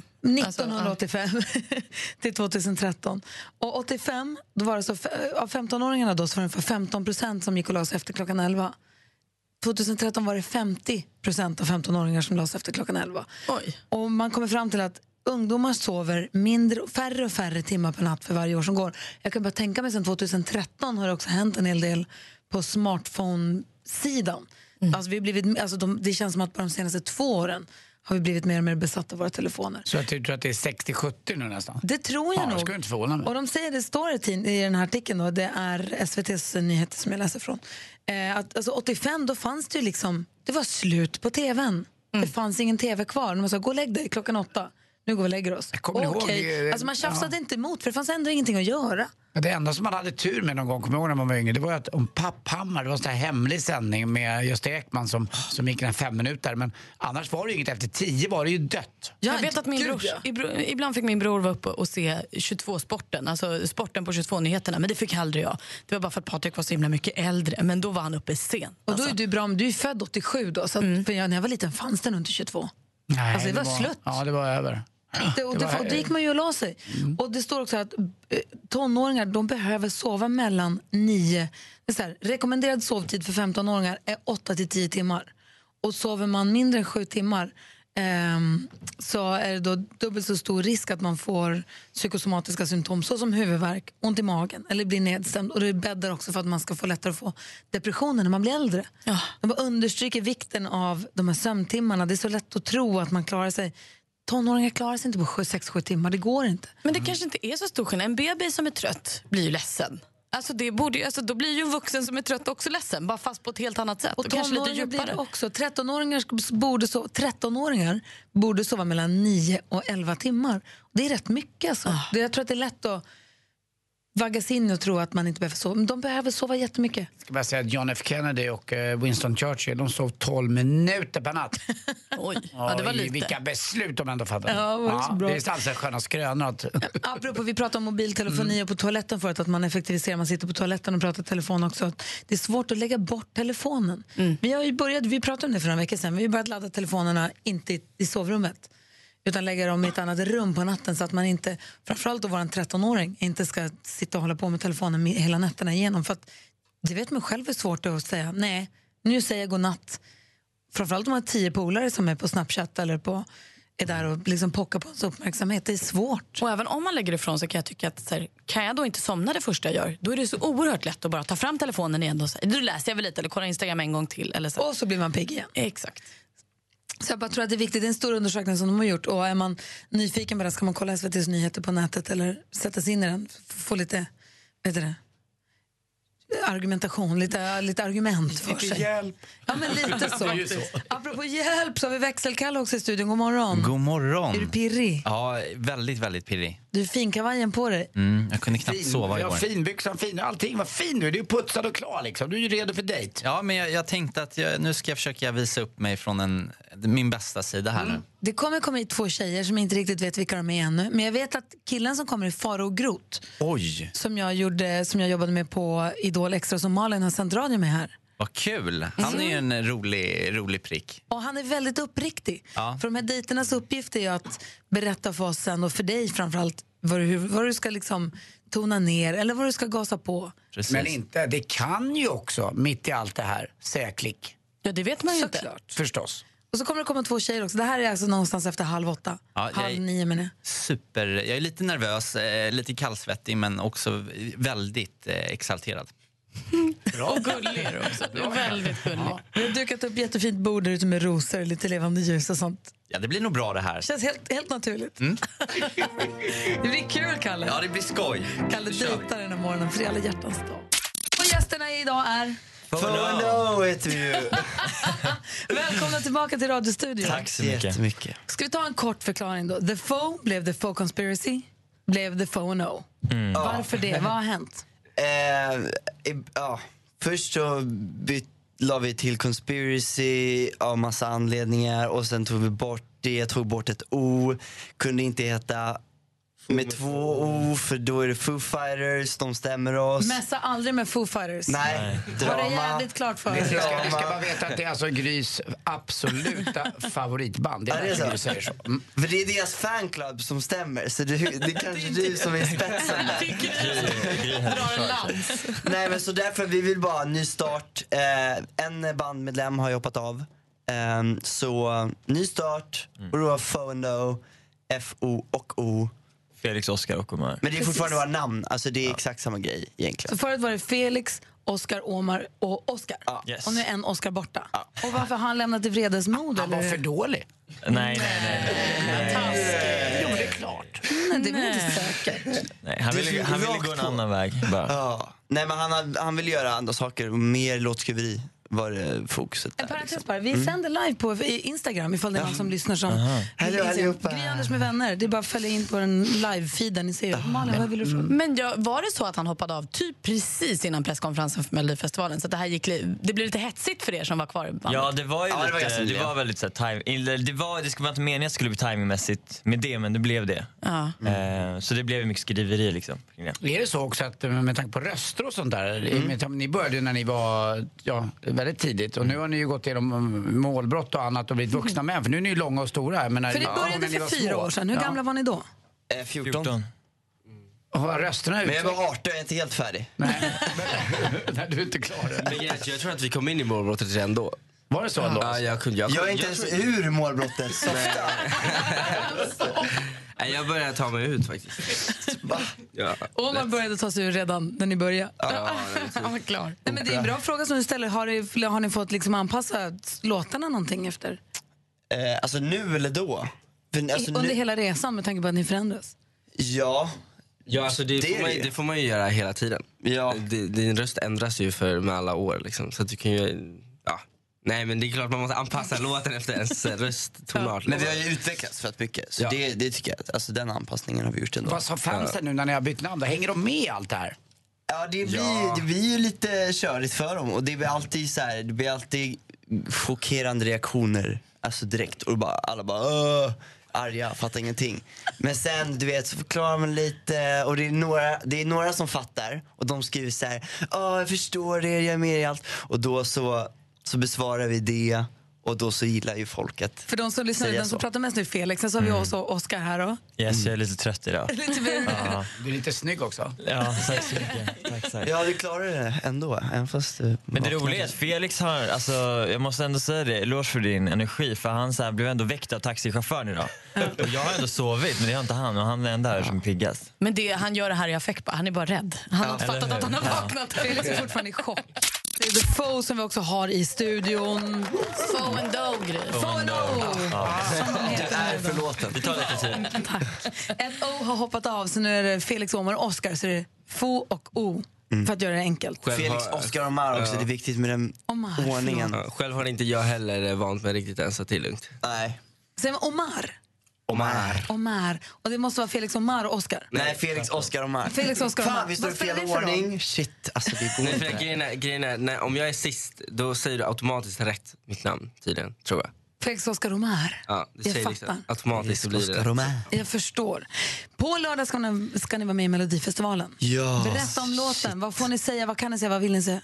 till 2013. Och 85, då var det så, av 15-åringarna då, så var det ungefär 15% som gick och las efter klockan 11. 2013 var det 50% av 15-åringar som las efter klockan 11. Oj. Och man kommer fram till att ungdomar sover färre och färre timmar per natt för varje år som går. Jag kan bara tänka mig, sedan 2013 har det också hänt en hel del på smartphone-sidan. Mm. Alltså, det känns som att bara de senaste 2 åren har vi blivit mer och mer besatta av våra telefoner. Så jag tror att det är 60-70 nu nästan? Det tror jag nog. Ska inte förvåna mig. Och de säger, det står i den här artikeln då, det är SVTs nyheter som jag läser från. Att, alltså 85, då fanns det ju liksom, det var slut på tvn. Det fanns ingen tv kvar. De sa, gå och lägg dig klockan 8. Nu går vi och lägger oss. Ihåg, alltså man tjafsade inte emot, för det fanns ändå ingenting att göra. Det enda som man hade tur med någon gång, kommer jag ihåg när man var yngre, det var att om Papphammar, det var en sån här hemlig sändning med Gösta Ekman som gick den 5 minuter. Men annars var det inget, efter 10 var det ju dött. Jag vet att min bror, ibland fick min bror vara uppe och se 22-sporten, alltså sporten på 22-nyheterna. Men det fick aldrig jag. Det var bara för att Patrik var så himla mycket äldre, men då var han uppe sen. Och då är du bra, om du är född 87 då, så att, för när jag var liten fanns den under 22. Nej, alltså det var slut. Ja, det var över. Det gick man ju och la sig. Och det står också att tonåringar, de behöver sova mellan 9. Rekommenderad sovtid för 15-åringar är 8 till 10 timmar. Och sover man mindre än 7 timmar så är det då dubbelt så stor risk att man får psykosomatiska symptom såsom huvudvärk, ont i magen eller blir nedstämd. Och det bäddar också för att man ska få lättare att få depressioner när man blir äldre. Ja. De understryker vikten av de här sömntimmarna. Det är så lätt att tro att man klarar sig. Tonåringar klarar sig inte på 6-7 timmar, det går inte. Men det kanske inte är så stor skillnad. En bebis som är trött blir ju ledsen. Alltså det borde ju, alltså då blir ju en vuxen som är trött också ledsen, bara fast på ett helt annat sätt. Och kanske lite djupare. Blir också 13-åringar borde sova mellan 9 och 11 timmar. Det är rätt mycket alltså. Oh. Jag tror att det är lätt att vaggas in och tro att man inte behöver sova. Men de behöver sova jättemycket. Jag ska bara säga att John F. Kennedy och Winston Churchill, de sov 12 minuter per natt. Oj, ja, det var lite. Vilka beslut de ändå fattade. Ja, det är alltså sköna skrönor. Apropå, vi pratade om mobiltelefoni och på toaletten förut, att man effektiviserar, man sitter på toaletten och pratar telefon också. Det är svårt att lägga bort telefonen. Mm. Vi har ju börjat, vi pratade om det för en vecka sedan, vi har börjat ladda telefonerna inte i sovrummet, utan lägga dem i ett annat rum på natten så att man inte, framförallt då vara en 13-åring, inte ska sitta och hålla på med telefonen hela nätterna igenom. För att det vet man själv är svårt att säga, nej, nu säger jag godnatt. Framförallt om man har 10 polare som är på Snapchat eller på, är där och liksom pockar på ens uppmärksamhet. Det är svårt. Och även om man lägger ifrån så kan jag tycka att så här, kan jag då inte somna det första jag gör? Då är det så oerhört lätt att bara ta fram telefonen igen och säga, då läser jag väl lite eller kollar Instagram en gång till. Eller så. Och så blir man pigg igen. Exakt. Så jag bara tror att det är viktigt, det är en stor undersökning som de har gjort, och är man nyfiken på det ska man kolla SVT:s nyheter på nätet eller sätta sig in i den, få lite, vet du det, argumentation, lite argument för sig. Hjälp. Ja, men lite så. Apropå hjälp så har vi växelkall också i studion. God morgon. God morgon. Är du pirrig? Ja, väldigt, väldigt pirrig. Du är finkavajen på dig. Mm, jag kunde knappt sova igår. Ja, finbyxan, fin. Allting var fin nu. Du är putsad och klar liksom. Du är ju redo för dejt. Ja, men jag tänkte att nu ska jag försöka visa upp mig från min bästa sida här nu. Det kommer hit 2 tjejer som inte riktigt vet vilka de är ännu. Men jag vet att killen som kommer är Faro Groth. Oj. Som jag jobbade med på Idol Extra, som Malin har sänt radio med här. Vad kul. Han är ju en rolig prick. Och han är väldigt uppriktig. Ja. För de här dejternas uppgift är ju att berätta för oss sen och för dig framförallt vad du ska liksom tona ner eller vad du ska gasa på. Precis. Men inte, det kan ju också mitt i allt det här säkligt. Ja, det vet man ju inte. Såklart. Förstås. Och så kommer det komma 2 tjejer också. Det här är alltså någonstans efter 20:30. Ja, 20:30 menar jag. Super. Jag är lite nervös, lite kallsvettig, men också väldigt exalterad. Bra. Och gullig också. Bra. Väldigt gullig. Ja. Vi har dukat upp jättefint bord där ute med rosor, lite levande ljus och sånt. Ja, det blir nog bra det här. Känns helt naturligt. Mm. Det blir kul, Kalle. Ja, det blir skoj. Kalle dejtar den här morgonen för alla hjärtans dag. Och gästerna idag är... Follow heter vi ju. Välkomna tillbaka till radiostudion. Tack så mycket. Ska vi ta en kort förklaring då? The Foe blev The Foe Conspiracy, blev The Foe No. Varför det? Vad har hänt? Först så la vi till Conspiracy av massa anledningar, och sen tog vi bort det, tog bort ett O. Kunde inte heta med 2 O, för då är det Foo Fighters, de stämmer oss. Mässa aldrig med Foo Fighters. Nej, drama. Har det jävligt klart för oss. Jag ska bara veta att det är alltså Grys absoluta favoritband. Det är, ja, det är så. Säger så. Mm. För det är deras fanclub som stämmer, så det är kanske du som är spetsen där. Gry drar en lans. Nej, men så därför vi vill bara ny start. En bandmedlem har hoppat av. Så ny start, och då har Fo No, F O och O. Felix, Oscar och Omar. Men det är fortfarande våra namn. Alltså det är exakt samma grej egentligen. Så förut var det Felix, Oscar, Omar och Oscar. Ah, yes. Och nu är en Oscar borta. Ah. Och varför har han lämnat i vredesmod? Han var för dålig. Nej. Taskig. Jo, det är klart. Nej, det är inte säkert. Nej, han ville gå en annan väg. Ah. Nej, men han vill göra andra saker. Mer låtskriveri var det fokuset där. En parentes bara, vi sänder live på Instagram ifall det är någon som lyssnar som Gry Anders med vänner, det är bara att följa in på den live-feeden, ni ser ju. Malin, vad vill du fråga? Men var det så att han hoppade av typ precis innan presskonferensen för Melodifestivalen, så att det blev lite hetsigt för er som var kvar i bandet? Ja, det var ju det var väldigt så här, det skulle man inte mena skulle bli timingmässigt med det, men det blev det. Så det blev mycket skriveri liksom. Är det så också att med tanke på röster och sånt där, ni började ju när ni var väldigt tidigt, och nu har ni ju gått igenom målbrott och annat och blivit vuxna män, för nu är ni ju långa och stora här. För det började för 4 år sedan, hur gamla var ni då? 14. Och rösterna ut. Men jag var 18, jag är inte helt färdig. Nej, du är inte klar. Men jag tror att vi kom in i målbrottet redan då. Var det så ändå? Ja, jag är inte ens ur målbrottet. Nej, jag började ta mig ut faktiskt. Ja, och man började ta sig ur redan när ni började. Ja, ja, klar. Nej, men det är en bra fråga som du ställer. Har ni fått liksom anpassa låtarna någonting efter? Alltså nu eller då? För, alltså, under hela resan med tanke på att ni förändras? Ja. Ja, alltså det får man ju göra hela tiden. Ja. Din röst ändras ju med alla år liksom, så att du kan ju... Ja. Nej, men det är klart man måste anpassa låten efter ens rösttonart. Ja. Men vi har ju utvecklats för att mycket. Så ja, det tycker jag, alltså den anpassningen har vi gjort ändå. Vad sa fansen nu när ni har bytt namn då? Hänger de med allt det här? Ja, det blir ju lite körligt för dem. Och det blir alltid så här, det blir alltid chockerande reaktioner. Alltså direkt, och alla bara... arga, fattar ingenting. Men sen, du vet, så förklarar man lite. Och det är några som fattar. Och de skriver så här: jag förstår det, jag är med i allt. Och då så besvarar vi det. Och då så gillar ju folket. För de som lyssnar, den som pratar mest nu är Felix. Sen så har vi också Oskar här då. Yes, jag är lite trött idag. Du är lite snygg också. Ja, tack. Ja, du klarar det ändå. Men det roliga är att Felix har, alltså, jag måste ändå säga det, eloge för din energi. För han så här, blev ändå väckt av taxichauffören idag. Och jag har ändå sovit, men det har inte han. Och han är ändå här som piggas. Men han gör det här i affekt bara, han är bara rädd. Han har fattat att han har vaknat. Felix är fortfarande i chock. Det är The Foe som vi också har i studion. Foe and Dougry. Foe and O. Du är förlåten. Vi tar lite tid. Tack. Ett O har hoppat av, så nu är det Felix, Omar och Oscar. Så det är Foe och O. För att göra det enkelt. Felix, Oscar och Omar också. Det är viktigt med den ordningen. Själv har inte jag heller vant mig riktigt än, så till lugnt. Nej. Sen Omar. Och det måste vara Felix, Omar och Oscar. Nej, Felix, Oscar och Omar. Felix, Oscar och Omar. Fan, vi står i fel ordning. Shit, alltså det går inte. Grejen är, om jag är sist, då säger du automatiskt rätt mitt namn, tydligen, tror jag. Felix, Oscar och Omar. Ja, det säger liksom automatiskt så blir det rätt. Jag förstår. På lördag ska ni vara med i Melodifestivalen. Ja. Berätta om låten. Vad får ni säga, vad kan ni säga, vad vill ni säga?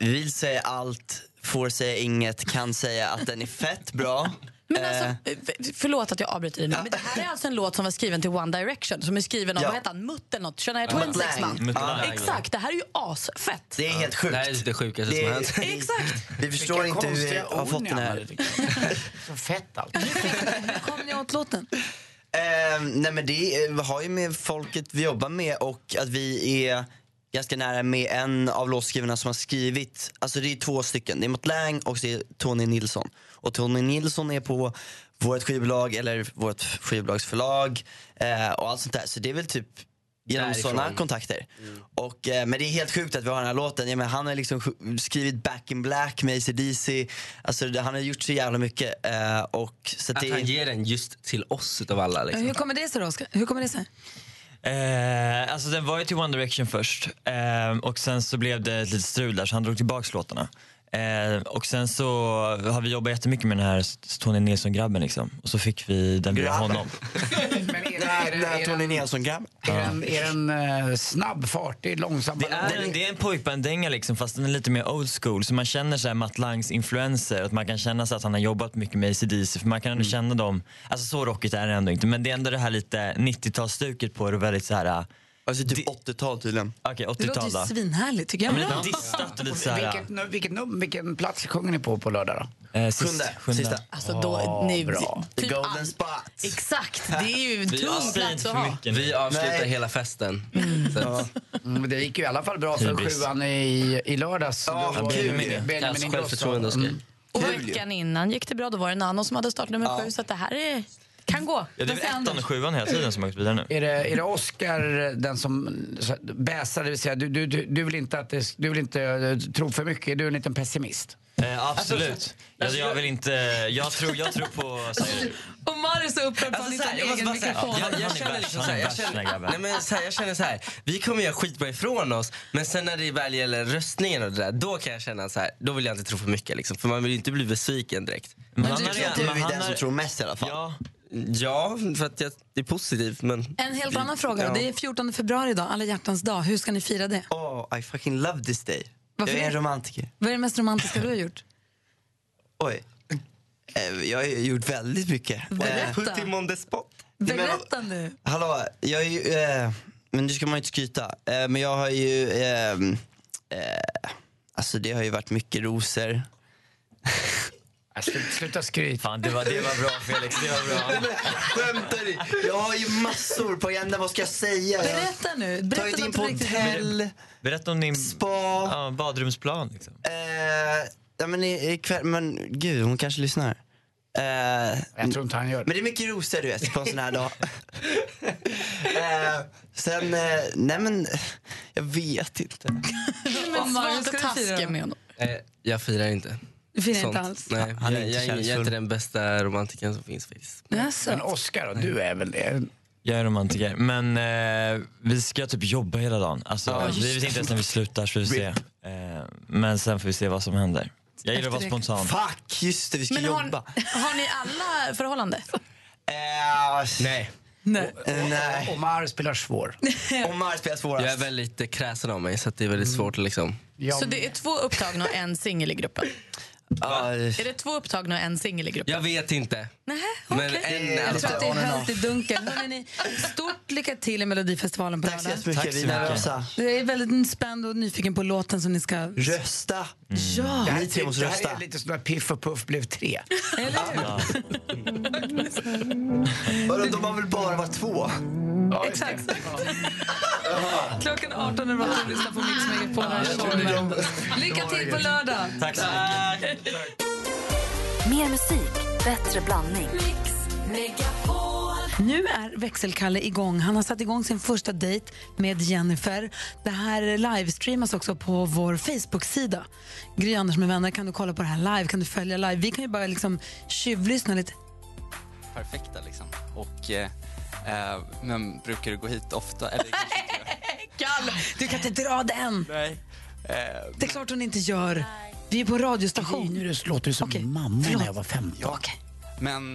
Vi vill säga allt, får säga inget, kan säga att den är fett bra. Men alltså, förlåt att jag avbryter dig nu, men det här är alltså en låt som var skriven till One Direction, som är skriven av, vad heter han, Mutt eller något, Shania Twain, man. Exakt, det här är ju asfett. Det är helt sjukt. Det här är det sjukaste som hänt. Exakt. Vi förstår inte hur vi har fått den här. Så fett allt. Hur kom ni åt låten? Nej, men det har ju med folket vi jobbar med, och att vi är ganska nära med en av låtskrivarna som har skrivit. Alltså det är två stycken. Det är Mattias och det är Tony Nilsson. Och Tony Nilsson är på vårt skivbolag, eller vårt skivbolagsförlag, och allt sånt där. Så det är väl typ genom sådana kontakter. Och, men det är helt sjukt att vi har den här låten. Jag menar, han har liksom skrivit Back in Black med AC/DC. Alltså han har gjort så jävla mycket. Och så att han ger den just till oss utav alla. Liksom. Hur kommer det sig då, Oskar? Hur kommer det sig? Alltså den var ju till One Direction först, och sen så blev det lite strul där, så han drog tillbaka låtarna, och sen så har vi jobbat jättemycket med den här Tony Nilsson-grabben liksom. Och så fick vi den via honom. Men är det Tony Nilsson-grabben? Är den snabb fart? Är långsam? Det är en pojkbanddänga liksom, fast den är lite mer old school. Så man känner så här Matt Langs influenser, att man kan känna sig att han har jobbat mycket med AC/DC. För man kan ändå känna dem. Alltså så rockigt är det ändå inte, men det är ändå det här lite 90-talsstuket på det, och väldigt så här. Alltså typ 80-tal tydligen. Okej, 80-tal då. Det låter svinhärligt tycker jag. Men ja, distat och lite så här. Vilken plats sjunger ni på lördag då? Sjunde. Alltså då, ni bra. Typ Golden Spot. Exakt, det är ju en tung plats att ha. Vi avslutar hela festen. Men det gick ju i alla fall bra för sjuan i lördags. Ja, Benjamin Ingrosso. Och veckan innan gick det bra, då var det en annan som hade startnummer 7, så att det här är... Kan gå. Ja, det är ettan och sjuan hela tiden som har gått vidare nu. Är det Oscar, den som bäsar, det vill säga du vill inte tro för mycket, du är en liten pessimist. Absolut. Alltså, jag vill inte, jag tror på så här. Och Marius är upprörd på alltså, här, egen mikrofon. Jag känner liksom så här, jag känner så här, vi kommer göra skitbra ifrån oss, men sen när det väl gäller röstningen och det där, då kan jag känna så här, då vill jag inte tro för mycket liksom, för man vill ju inte bli besviken direkt. Men han är den som tror mest i alla fall. Ja, för att det är positivt, men... En helt annan fråga, det är 14 februari idag, alla hjärtans dag, hur ska ni fira det? I fucking love this day. Varför? Jag är en romantiker. Vad är det mest romantiska du har gjort? Oj, jag har gjort väldigt mycket. Berätta. Berätta nu. Hallå, jag är ju... men nu ska man ju inte skryta. Men jag har ju... alltså det har ju varit mycket rosor... Sluta skryt. Fan, det var bra, Felix, det var bra. Skämtar du? Jag har ju massor på agenda, vad ska jag säga? Berätta nu. Berätta ta ju in på hotell. Berätta om din spa. Ja, badrumsplan liksom. Ja, men ikväll, men gud, hon kanske lyssnar. Jag tror inte han gör det. Men det är mycket rosor du vet på en sån här dag. Sen, nej men jag vet inte. Men man ska taska med honom. Jag firar inte. Du firar inte alls. Nej, han är inte den bästa romantiken som finns faktiskt. Men Oscar, och du är väl det? Jag är romantiker, men vi ska typ jobba hela dagen. Alltså, vi vet inte ens när vi slutar, så vi får se. Men sen får vi se vad som händer. Jag gillar att vara spontan. Fuck, just det, vi ska jobba. Har ni alla förhållande? Nej. Nej. Omar spelar svår. Omar spelar svårast. Jag är väldigt kräsen av mig, så det är väldigt svårt liksom. Så det är 2 upptagna och en singel i gruppen? Är det 2 upptagna och en singel i gruppen? Jag vet inte. Nähä, okay. Jag tror att det är helt i dunkel. Stort lycka till i Melodifestivalen på lördag. Tack så mycket, vi nervösa. Jag är väldigt spänd och nyfiken på låten som ni ska... Rösta! Ja! Det här är lite sådär Piff och Puff blev 3. Eller hur? De har väl bara varit 2? Ja, exakt. Klockan 18 är det att lyssna på Mix Megapol här. Lycka till på lördag. Tack så mycket. Mer musik, bättre blandning. Mix Megapol. Nu är Växelkalle igång. Han har satt igång sin första dejt med Jennifer. Det här livestreamas också på vår Facebook-sida. Gry Anders med vänner, kan du kolla på det här live? Kan du följa live? Vi kan ju bara liksom tjuvlyssna lite. Perfekta liksom. Och... men brukar du gå hit ofta? Eller Kalle, du kan inte dra den. Nej. Det är klart hon inte gör. Vi är på radiostation. Nu låter du som mamma när jag var 15. Ja. Okay. Men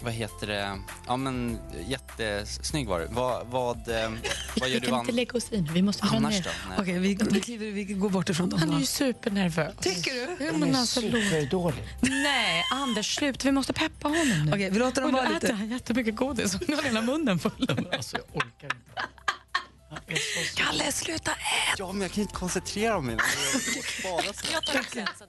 vad heter det? Ja, men jättesnygg var du. Vad gör du? Vi kan inte lägga oss in. Vi måste gå ner. Okej, vi går bort ifrån dem. Han är ju supernervös. Tycker du? Han är superdålig. Nej, Anders, slut. Vi måste peppa honom nu. Okej, vi låter dem vara lite. Han är jättemycket godis. Han har hela munnen full. Alltså, jag orkar inte. Kalle, sluta ät! Ja, men jag kan inte koncentrera mig.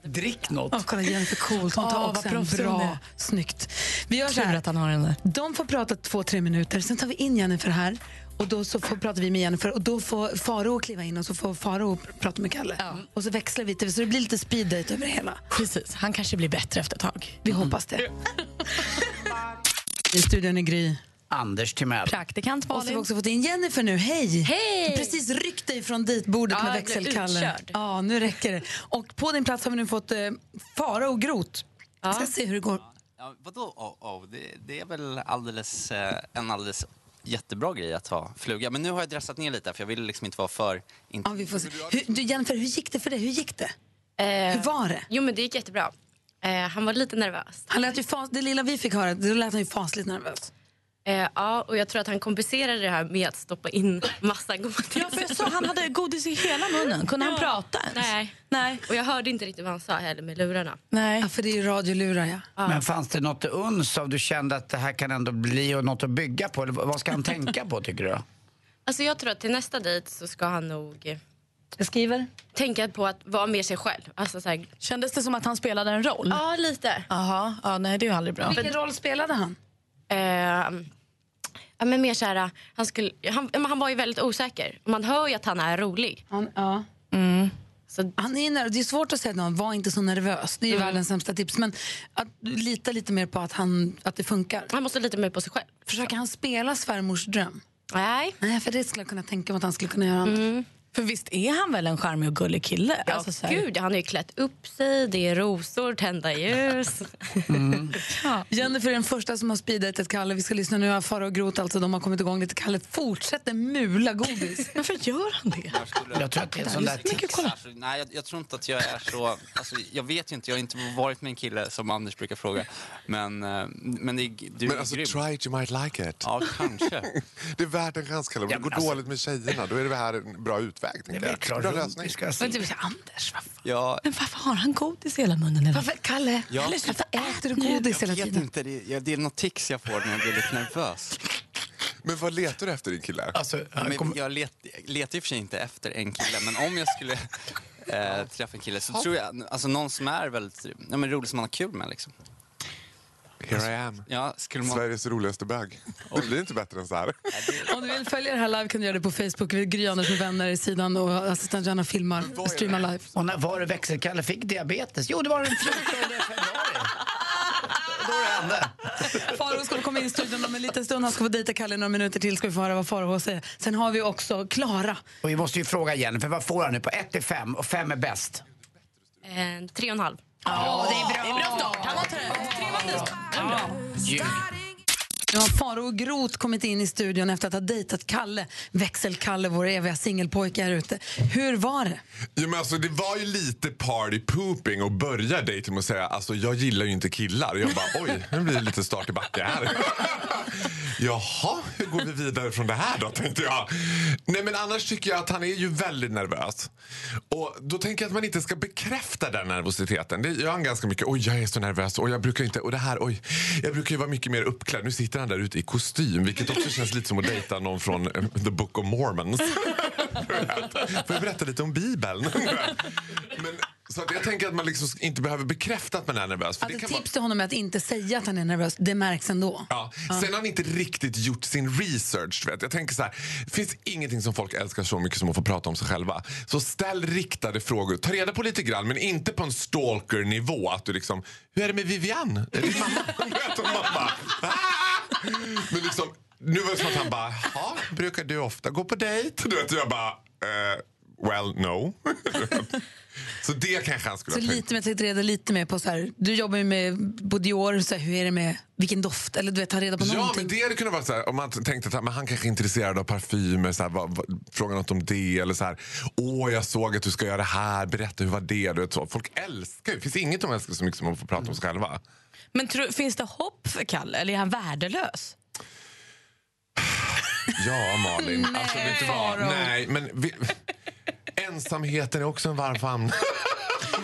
Drick något. Kolla, Jennifer coolt. Hon tar också en bra. Snyggt. Vi gör så här. Att han har den. De får prata 2-3 minuter. Sen tar vi in Jennifer här. Och då så pratar vi med Jennifer. Och då får Faro kliva in. Och så får Faro prata med Kalle. Ja. Och så växlar vi till. Så det blir lite speed date över hela. Precis. Han kanske blir bättre efter ett tag. Vi hoppas det. I studion är Gry. Anders Timell. Praktikant Malin. Och så har vi också fått in Jennifer nu. Hej! Hej! Du precis ryckte ifrån ditbordet med växelkallen. Ja, nu räcker det. Och på din plats har vi nu fått Fara och Grot. Vi ska se hur det går. Ja, vadå? Det är väl en alldeles jättebra grej att ha fluga. Men nu har jag dressat ner lite, för jag vill liksom inte vara för... Ja, vi får se. Du, Jennifer, hur gick det för dig? Hur gick det? Hur var det? Jo, men det gick jättebra. Han var lite nervös. Han lät ju det lilla vi fick höra, då lät han ju fasligt nervös. Ja, och jag tror att han kompenserade det här med att stoppa in massa godis. Ja, för jag sa han hade godis i hela munnen. Kunde han prata ens? Nej. Och jag hörde inte riktigt vad han sa heller med lurarna. Nej, för det är ju radiolurar, ja. Men fanns det något uns av du kände att det här kan ändå bli och något att bygga på? Eller vad ska han tänka på, tycker du? Alltså jag tror att till nästa dejt så ska han nog... Jag skriver. Tänka på att vara med sig själv. Alltså, så här... Kändes det som att han spelade en roll? Ja, lite. Aha. Ja, nej, det är ju aldrig bra. Vilken roll spelade han? Ja, men mer så här, han var ju väldigt osäker. Man hör ju att han är rolig. Så han är nervös. Det är svårt att säga att någon var inte så nervös. Det är ju världens sämsta tips. Men att lita lite mer på att det funkar. Han måste lita mer på sig själv. Försöker han spela svärmors dröm? Nej, för det skulle jag kunna tänka mig att han skulle kunna göra annat. För visst är han väl en charmig och gullig kille? Ja, alltså, gud, han har ju klätt upp sig. Det är rosor, tända ljus. Jennifer är den första som har speedat ett Kalle. Vi ska lyssna nu av Fara och Grot. Alltså, de har kommit igång lite. Kalle fortsätter mula godis. Varför gör han det? Jag tror att det är en sån där tips. Nej, jag tror inte att jag är så... Alltså, jag vet ju inte. Jag har inte varit med en kille som Anders brukar fråga. Men du är alltså, grym. Try it, you might like it. Ja, kanske. Det är värt en chans, Kalle. Det går dåligt med tjejerna. Då är det här en bra utväg. Det är klart lösning. Men du säger Anders, men varför har han godis i hela munnen? Varför, Kalle? Varför äter du godis hela tiden? Jag vet inte, det är något tics jag får när jag blir lite nervös. Men vad letar du efter din kille? Alltså, jag letar ju för sig inte efter en kille, men om jag skulle... träffa en kille så tror jag, alltså någon som är väldigt rolig som man har kul med liksom. Here I am. Ja, man... Sveriges roligaste bög. Det blir inte bättre än så här. Om du vill följa det här live kan du göra det på Facebook. Gry Anders med vänner i sidan och assistent Janna filmar och streamar live. Och när var det växelkalle fick diabetes? Jo, det var den 14 februari. Då det hände. Faro ska komma in i studion om en liten stund. Han ska få dejta Kalle några minuter till. Ska vi få höra vad Faro säger. Sen har vi också Klara. Och vi måste ju fråga igen. För vad får han nu på 1-5? Och 5 är bäst. 3,5. Ja, det är bra. Det är bra start. Han har Nu har Faro och Groth kommit in i studion efter att ha dejtat Kalle. Växelkalle, vår eviga singelpojke här ute. Hur var det? Ja, men alltså, det var ju lite party pooping och börja dejten med att säga alltså, jag gillar ju inte killar. Jag bara, oj, nu blir det lite start i backe här. Jaha, hur går vi vidare från det här då, tänkte jag. Nej, men annars tycker jag att han är ju väldigt nervös. Och då tänker jag att man inte ska bekräfta den nervositeten. Det gör han ganska mycket. Oj, jag är så nervös. Och jag brukar inte, och det här, oj. Jag brukar ju vara mycket mer uppklädd. Nu sitter han där ute i kostym, vilket också känns lite som att dejta någon från The Book of Mormons. Får jag berätta lite om Bibeln? Men... Så att jag tänker att man liksom inte behöver bekräfta att man är nervös. För att det kan tips till honom är att inte säga att han är nervös, det märks ändå. Ja, sen har han inte riktigt gjort sin research, vet. Jag tänker så här, det finns ingenting som folk älskar så mycket som att få prata om sig själva. Så ställ riktade frågor, ta reda på lite grann, men inte på en stalker-nivå. Att du liksom, hur är det med Vivian? Är det mamma? Men liksom, nu var det som att han bara, ja, brukar du ofta gå på dejt? Du vet, jag bara, well, no. Så det kanske han skulle så ha tänkt. Så lite mer på så här, du jobbar ju med Bodior, så här, hur är det med, vilken doft? Eller du vet, ta reda på någonting. Ja, men det hade kunnat vara så här, om man tänkte att men han kanske är intresserad av parfymer, så här, fråga något om det, eller så här, åh, jag såg att du ska göra det här, berätta hur var det, du vet så. Folk älskar, det finns inget de älskar så mycket som man får prata om sig själva. Men finns det hopp för Kalle, eller är han värdelös? Ja, Malin. Nej, alltså, vet du vad? Nej, men... Ensamheten är också en varm famn.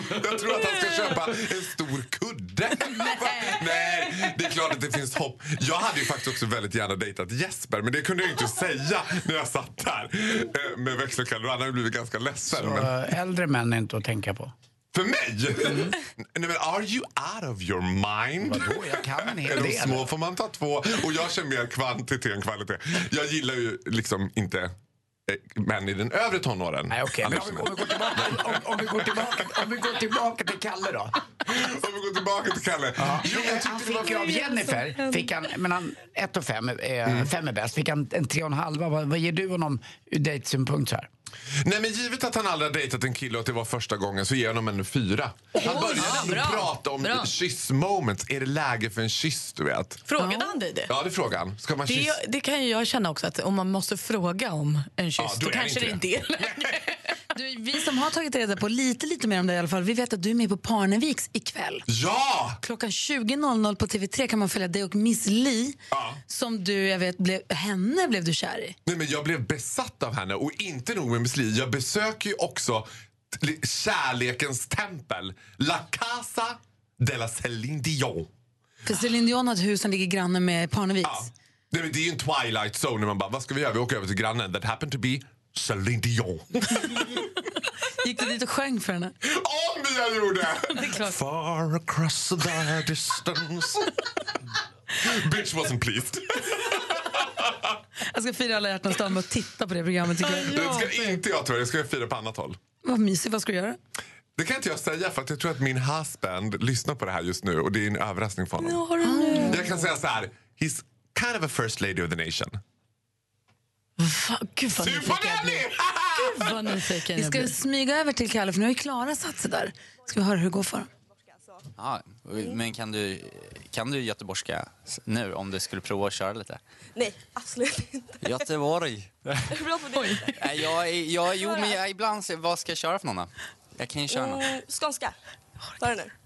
Jag tror att han ska köpa en stor kudde. Nej, det är klart att det finns hopp. Jag hade ju faktiskt också väldigt gärna dejtat Jesper, men det kunde jag inte säga när jag satt där med växelkalle. Han hade blivit ganska ledsen. Så, men... äldre män är inte att tänka på. För mig? Nej, men are you out of your mind? Vadå, jag kan en hel del. Är de små får man ta 2, och jag känner mer kvantitet än kvalitet. Jag gillar ju liksom inte... Men i den övre tonåren. Nej, okej. Okay. Om vi går tillbaka till Kalle då. Om vi går tillbaka till Kalle. Ja. Jo, han fick ju av Jennifer. Fick han, men han 1 och 5 5 är bäst. Fick han en 3,5. Vad ger du honom ur dejtsynpunkt så här? Nej, men givet att han aldrig har dejtat en kille och att det var första gången, så ger han en 4. Han började prata om kyss-moments. Är det läge för en kyss, du vet? Frågade han dig det? Ja, det frågar han. Ska man kyss? Det kan ju jag känna också, att om man måste fråga om en kyss, då kanske det inte är läge. Du, vi som har tagit reda på lite mer om det i alla fall, vi vet att du är med på Parneviks ikväll. Ja! Klockan 20.00 på TV3 kan man följa dig och Miss Li, som du, jag vet, blev du kär i. Nej, men jag blev besatt av henne, och inte nog med Miss Li, jag besöker ju också kärlekens tempel, La Casa de la Céline Dion. För Céline Dion har ett hus som ligger granne med Parneviks. Ja. Nej, men det är ju en Twilight Zone när man bara, vad ska vi göra? Vi åker över till grannen. That happened to be Céline Dion. Gick du dit och sjöng för henne? Ja, men jag gjorde! Det far across the distance. Bitch wasn't pleased. Jag ska fira alla hjärtans dag med att titta på det programmet, tycker jag. Det ska inte jag, tror jag. Jag ska fira på annat håll. Vad mysigt, vad ska du göra? Det kan inte jag säga, för att jag tror att min husband lyssnar på det här just nu. Och det är en överraskning för honom. Jag kan säga så här. He's kind of a first lady of the nation. Gud vad nyfiken. Vi ska smyga över till Kalle, för nu har ju Klara satt sig där. Ska vi höra hur det går för dem? Ja, men kan du göteborgska nu, om du skulle prova att köra lite? Nej, absolut inte. Göteborg. Bra på det. Nej, jag ibland, vad ska jag köra för någon? Jag kan ju köra någon. Skånska.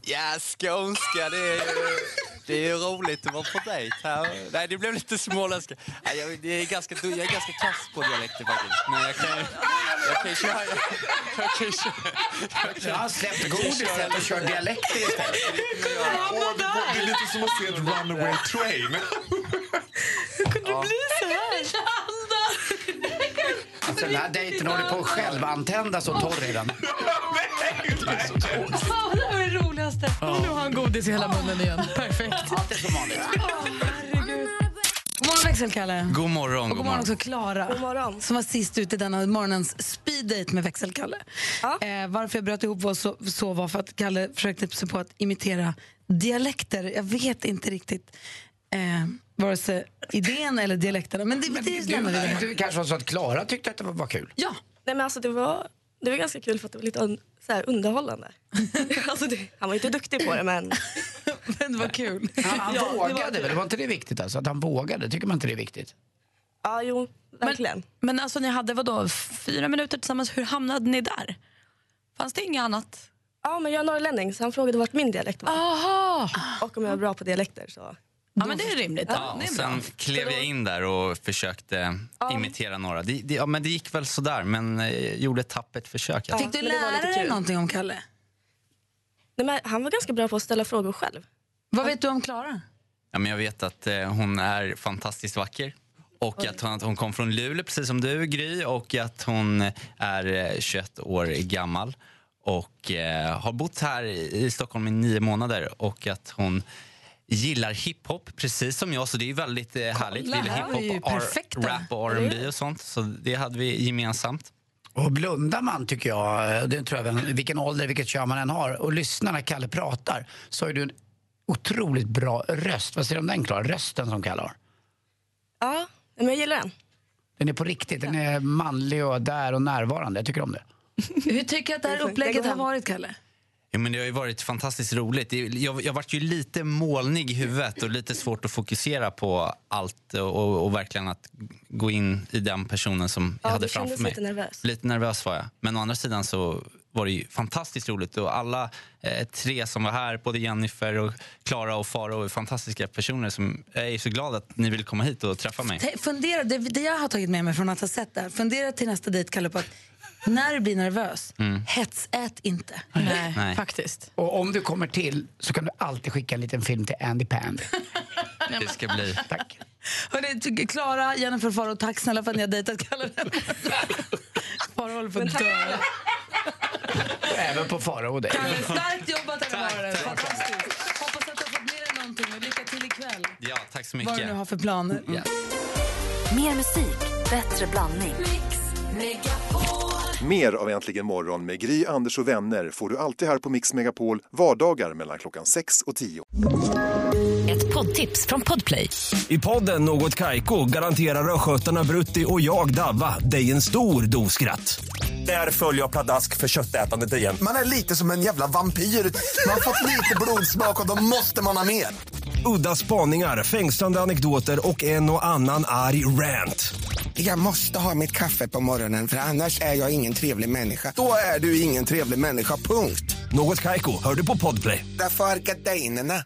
Ja, skånska, det är roligt att vara på dejt här. Nej, det blev lite småländska. Nej, jag är ganska kass på dialekter faktiskt. Men jag har släppt godis och kör dialekter istället. Det är lite som att se ett runaway train. Hur kunde det bli så här? Den här dejten håller på att själv antändas och torr i den. är så tråkigt. Ja, det var det roligaste. Och nu har han godis i hela munnen igen. Perfekt. Allt är som vanligt. Herregud. God morgon, Växelkalle. God morgon. Och god morgon också, Klara. God morgon. Som var sist ut i denna morgonens speeddate med Växelkalle. Ja. Varför jag bröt ihop var så var för att Kalle försökte sig på att imitera dialekter. Jag vet inte riktigt... vare sig idén eller dialekterna. Men det kanske var så att Klara tyckte att det var kul. Ja, nej, men alltså det var ganska kul för att det var lite så här underhållande. Alltså han var inte duktig på det, men men det var kul. Han vågade, det var inte det viktigt alltså, att han vågade, tycker man inte det är viktigt. Ja, jo, verkligen. Men alltså ni hade vadå 4 minuter tillsammans, hur hamnade ni där? Fanns det inget annat? Ja, men jag är norrlänning så han frågade vart min dialekt var. Aha. Och om jag är bra på dialekter så. Ja, men det är rimligt. Ja, och sen klev jag in där och försökte imitera några. Ja, men det gick väl sådär, men gjorde ett tappert försök. Ja, fick du lära dig någonting om Kalle? Nej, men han var ganska bra på att ställa frågor själv. Vad vet du om Klara? Ja, men jag vet att hon är fantastiskt vacker. Och att hon kom från Luleå, precis som du, Gry. Och att hon är 21 år gammal. Och har bott här i Stockholm i 9 månader. Och att hon... gillar hiphop, precis som jag. Så det är väldigt härligt. Vi gillar hiphop, rap och R&B och sånt. Så det hade vi gemensamt. Och blundar man, tycker jag, det tror jag väl, vilken ålder, vilket kör man än har, och lyssnar när Kalle pratar, så är du en otroligt bra röst. Vad säger du om den, Klara? Rösten som Kalle har. Ja, men jag gillar den. Den är på riktigt. Den är manlig och där och närvarande. Jag tycker om det. Hur tycker att det här upplägget har varit, Kalle? Ja, men det har ju varit fantastiskt roligt. Jag varit ju lite molnig i huvudet och lite svårt att fokusera på allt och verkligen att gå in i den personen som jag hade framför mig. Lite nervös var jag. Men å andra sidan så var det ju fantastiskt roligt. Och alla 3 som var här, både Jennifer och Klara och Faro, är fantastiska personer som jag är så glad att ni vill komma hit och träffa mig. Fundera, det jag har tagit med mig från att ha sett där. Fundera till nästa dejt, Kalle, på att när du blir nervös, hetsät inte. Nej, faktiskt. Och om du kommer till så kan du alltid skicka en liten film till Andy Pandy. Det ska bli. Tack. Hörrni, Klara, Jennifer, Faro, tack snälla för att ni har dejtat Kalle. Faro håller på att dö. Även på Faro och dig. Kalle, starkt jobbat att vara. Fantastiskt. Hoppas att du har fått med dig någonting och lycka till ikväll. Ja, tack så mycket. Vad du nu har för planer. Ja. Mer musik, bättre blandning. Mix Megapol. Mer av Äntligen morgon med Gry, Anders och vänner får du alltid här på Mix Megapol vardagar mellan klockan 6 och 10. Ett poddtips från Podplay. I podden Något Kaiko garanterar röskötarna Brutti och jag Davva dig en stor doskratt. Där följer jag pladask för köttätandet igen. Man är lite som en jävla vampyr. Man har fått lite blodsmak och då måste man ha mer. Udda spaningar, fängslande anekdoter och en och annan arg rant. Jag måste ha mitt kaffe på morgonen för annars är jag ingen trevlig människa. Då är du ingen trevlig människa, punkt. Något Kaiko, hör du på Podplay. Därför är gardinerna.